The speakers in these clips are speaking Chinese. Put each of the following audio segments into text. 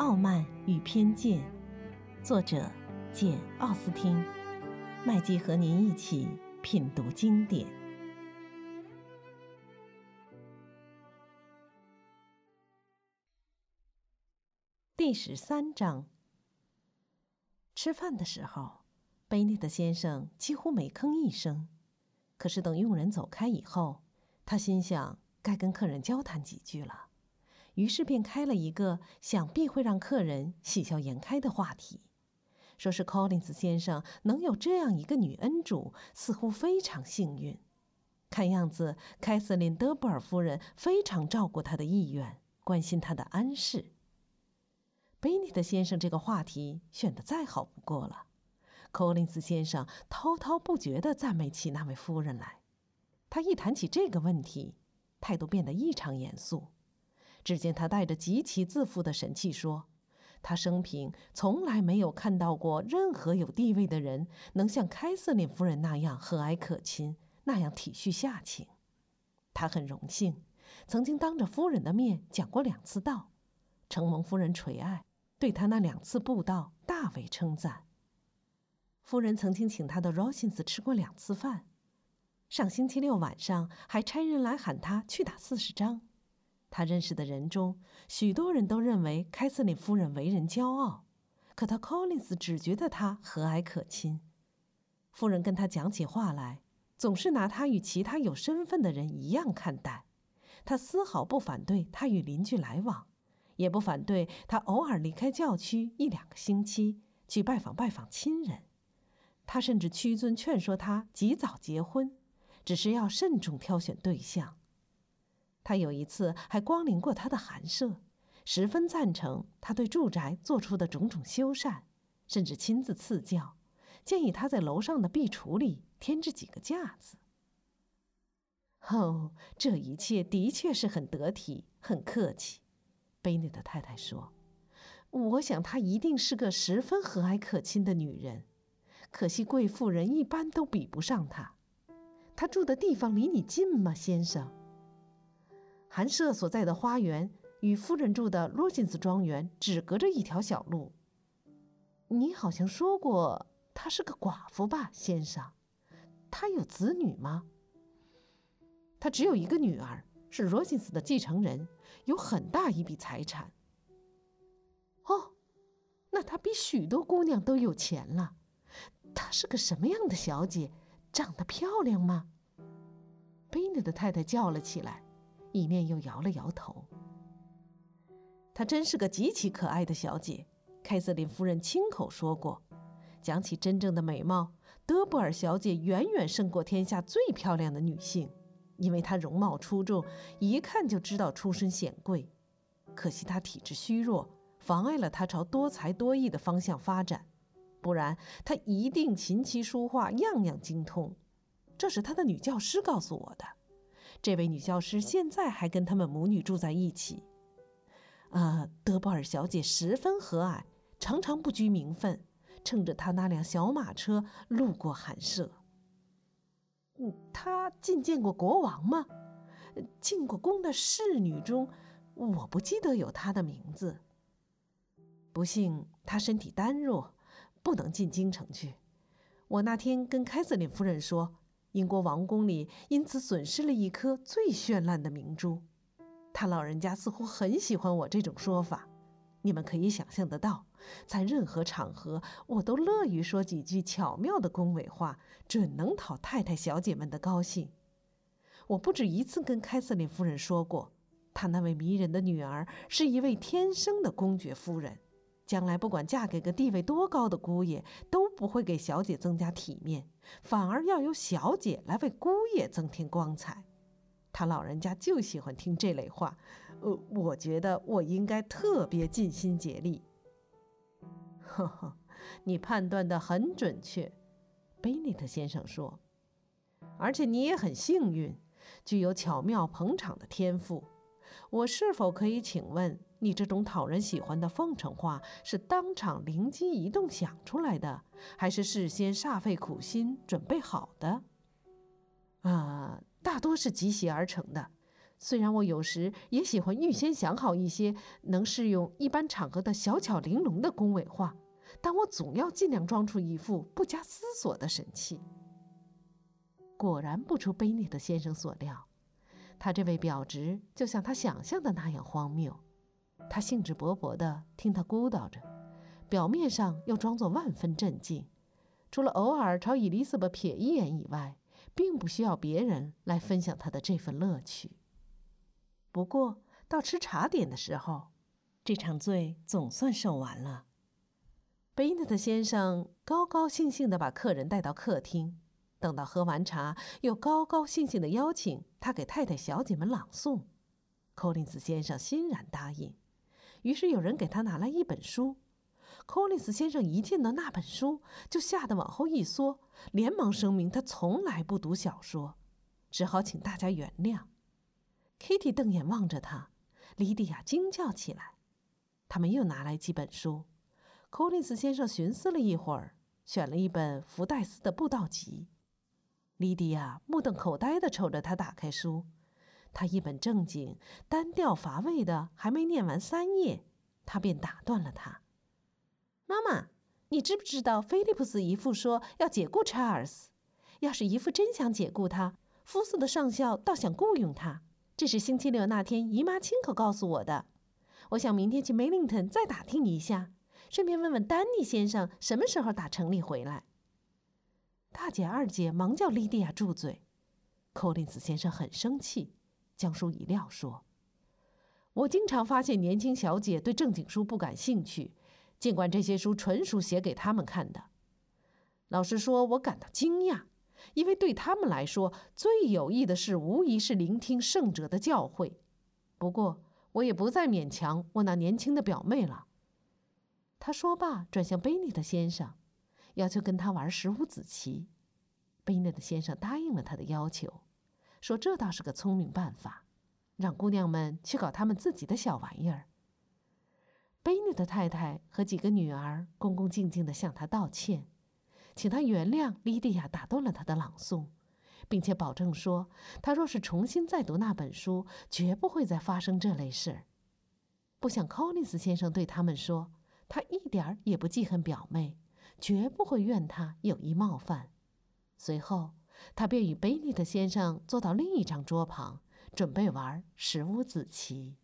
傲慢与偏见》，作者简·奥斯汀。麦基和您一起品读经典。第13章。吃饭的时候，贝内特先生几乎没吭一声，可是等佣人走开以后，他心想该跟客人交谈几句了，于是便开了一个想必会让客人喜笑颜开的话题，说是柯林斯先生能有这样一个女恩主，似乎非常幸运。看样子，凯瑟琳·德布尔夫人非常照顾他的意愿，关心他的安适。贝内特先生这个话题选得再好不过了，柯林斯先生滔滔不绝地赞美起那位夫人来。他一谈起这个问题，态度变得异常严肃。只见他带着极其自负的神气说，他生平从来没有看到过任何有地位的人能像凯瑟琳夫人那样和蔼可亲，那样体恤下情。他很荣幸曾经当着夫人的面讲过2次道，承蒙夫人垂爱，对他那2次布道大为称赞。夫人曾经请他到 Rossins 吃过2次饭，上星期6晚上还差人来喊他去打40章。他认识的人中，许多人都认为凯瑟琳夫人为人骄傲，可他 Collins 只觉得她和蔼可亲。夫人跟他讲起话来，总是拿他与其他有身份的人一样看待。他丝毫不反对他与邻居来往，也不反对他偶尔离开教区1-2个星期去拜访亲人。他甚至屈尊劝说他及早结婚，只是要慎重挑选对象。他有一次还光临过他的寒舍，十分赞成他对住宅做出的种种修缮，甚至亲自赐教，建议他在楼上的壁橱里添置几个架子。哦，这一切的确是很得体，很客气，贝内特太太说。我想她一定是个十分和蔼可亲的女人，可惜贵妇人一般都比不上她。她住的地方离你近吗，先生？寒舍所在的花园与夫人住的罗金斯庄园只隔着1条小路。你好像说过她是个寡妇吧，先生？她有子女吗？她只有一个女儿，是罗金斯的继承人，有很大一笔财产。哦，那她比许多姑娘都有钱了。她是个什么样的小姐？长得漂亮吗？贝内的太太叫了起来，一面又摇了摇头。她真是个极其可爱的小姐，凯瑟琳夫人亲口说过。讲起真正的美貌，德布尔小姐远远胜过天下最漂亮的女性，因为她容貌出众，一看就知道出身显贵。可惜她体质虚弱，妨碍了她朝多才多艺的方向发展，不然她一定琴棋书画样样精通。这是她的女教师告诉我的。这位女教师现在还跟他们母女住在一起。德布尔小姐十分和蔼，常常不拘名分，乘着她那辆小马车路过寒舍。她觐见过国王吗？进过宫的侍女中，我不记得有她的名字。不幸她身体单弱，不能进京城去。我那天跟凯瑟琳夫人说，英国王宫里因此损失了一颗最绚烂的明珠。他老人家似乎很喜欢我这种说法，你们可以想象得到，在任何场合我都乐于说几句巧妙的恭维话，准能讨太太小姐们的高兴。我不止一次跟凯瑟琳夫人说过，她那位迷人的女儿是一位天生的公爵夫人，将来不管嫁给个地位多高的姑爷，都不会给小姐增加体面，反而要由小姐来为姑爷增添光彩。他老人家就喜欢听这类话，我觉得我应该特别尽心竭力。呵呵，你判断得很准确，贝内特先生说，而且你也很幸运，具有巧妙捧场的天赋。我是否可以请问，你这种讨人喜欢的奉承话是当场灵机一动想出来的，还是事先煞费苦心准备好的？大多是即席而成的，虽然我有时也喜欢预先想好一些能适用一般场合的小巧玲珑的恭维话，但我总要尽量装出一副不加思索的神气。果然不出卑劣的先生所料，他这位表侄就像他想象的那样荒谬。他兴致勃勃地听他咕叨着，表面上又装作万分镇静，除了偶尔朝伊丽莎白瞥一眼以外，并不需要别人来分享他的这份乐趣。不过到吃茶点的时候，这场罪总算受完了。贝内特先生高高兴兴地把客人带到客厅，等到喝完茶，又高高兴兴地邀请他给太太小姐们朗诵。柯林斯先生欣然答应，于是有人给他拿来一本书。柯林斯先生一见到那本书，就吓得往后一缩，连忙声明他从来不读小说，只好请大家原谅。Kitty 瞪眼望着他，Lydia惊叫起来。他们又拿来几本书，柯林斯先生寻思了一会儿，选了一本福代斯的布道集。Lydia目瞪口呆地瞅着他打开书，他一本正经、单调乏味的还没念完3页，他便打断了他。妈妈，你知不知道菲利普斯姨父说要解雇查尔斯？要是姨父真想解雇他，夫斯的上校倒想雇佣他。这是星期六那天姨妈亲口告诉我的。我想明天去梅林顿再打听一下，顺便问问丹尼先生什么时候打城里回来。大姐、二姐忙叫莉迪亚住嘴。柯林斯先生很生气，将书一撂说：“我经常发现年轻小姐对正经书不感兴趣。”尽管这些书纯属写给他们看的，老实说，我感到惊讶，因为对他们来说，最有益的事无疑是聆听圣者的教诲。不过，我也不再勉强我那年轻的表妹了。他说罢，转向贝内特先生，要求跟他玩15子棋。贝内特先生答应了他的要求，说这倒是个聪明办法，让姑娘们去搞他们自己的小玩意儿。贝内特太太和几个女儿恭恭敬敬地向他道歉，请他原谅莉迪亚打断了他的朗诵，并且保证说，他若是重新再读那本书，绝不会再发生这类事。不想柯林斯先生对他们说，他一点也不记恨表妹，绝不会怨她有意冒犯。随后，他便与贝内特先生坐到另一张桌旁，准备玩15子棋。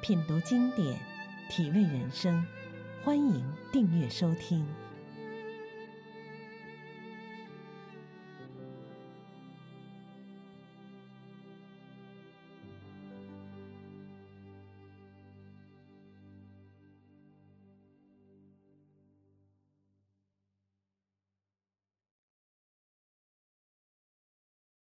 品读经典，体味人生，欢迎订阅收听。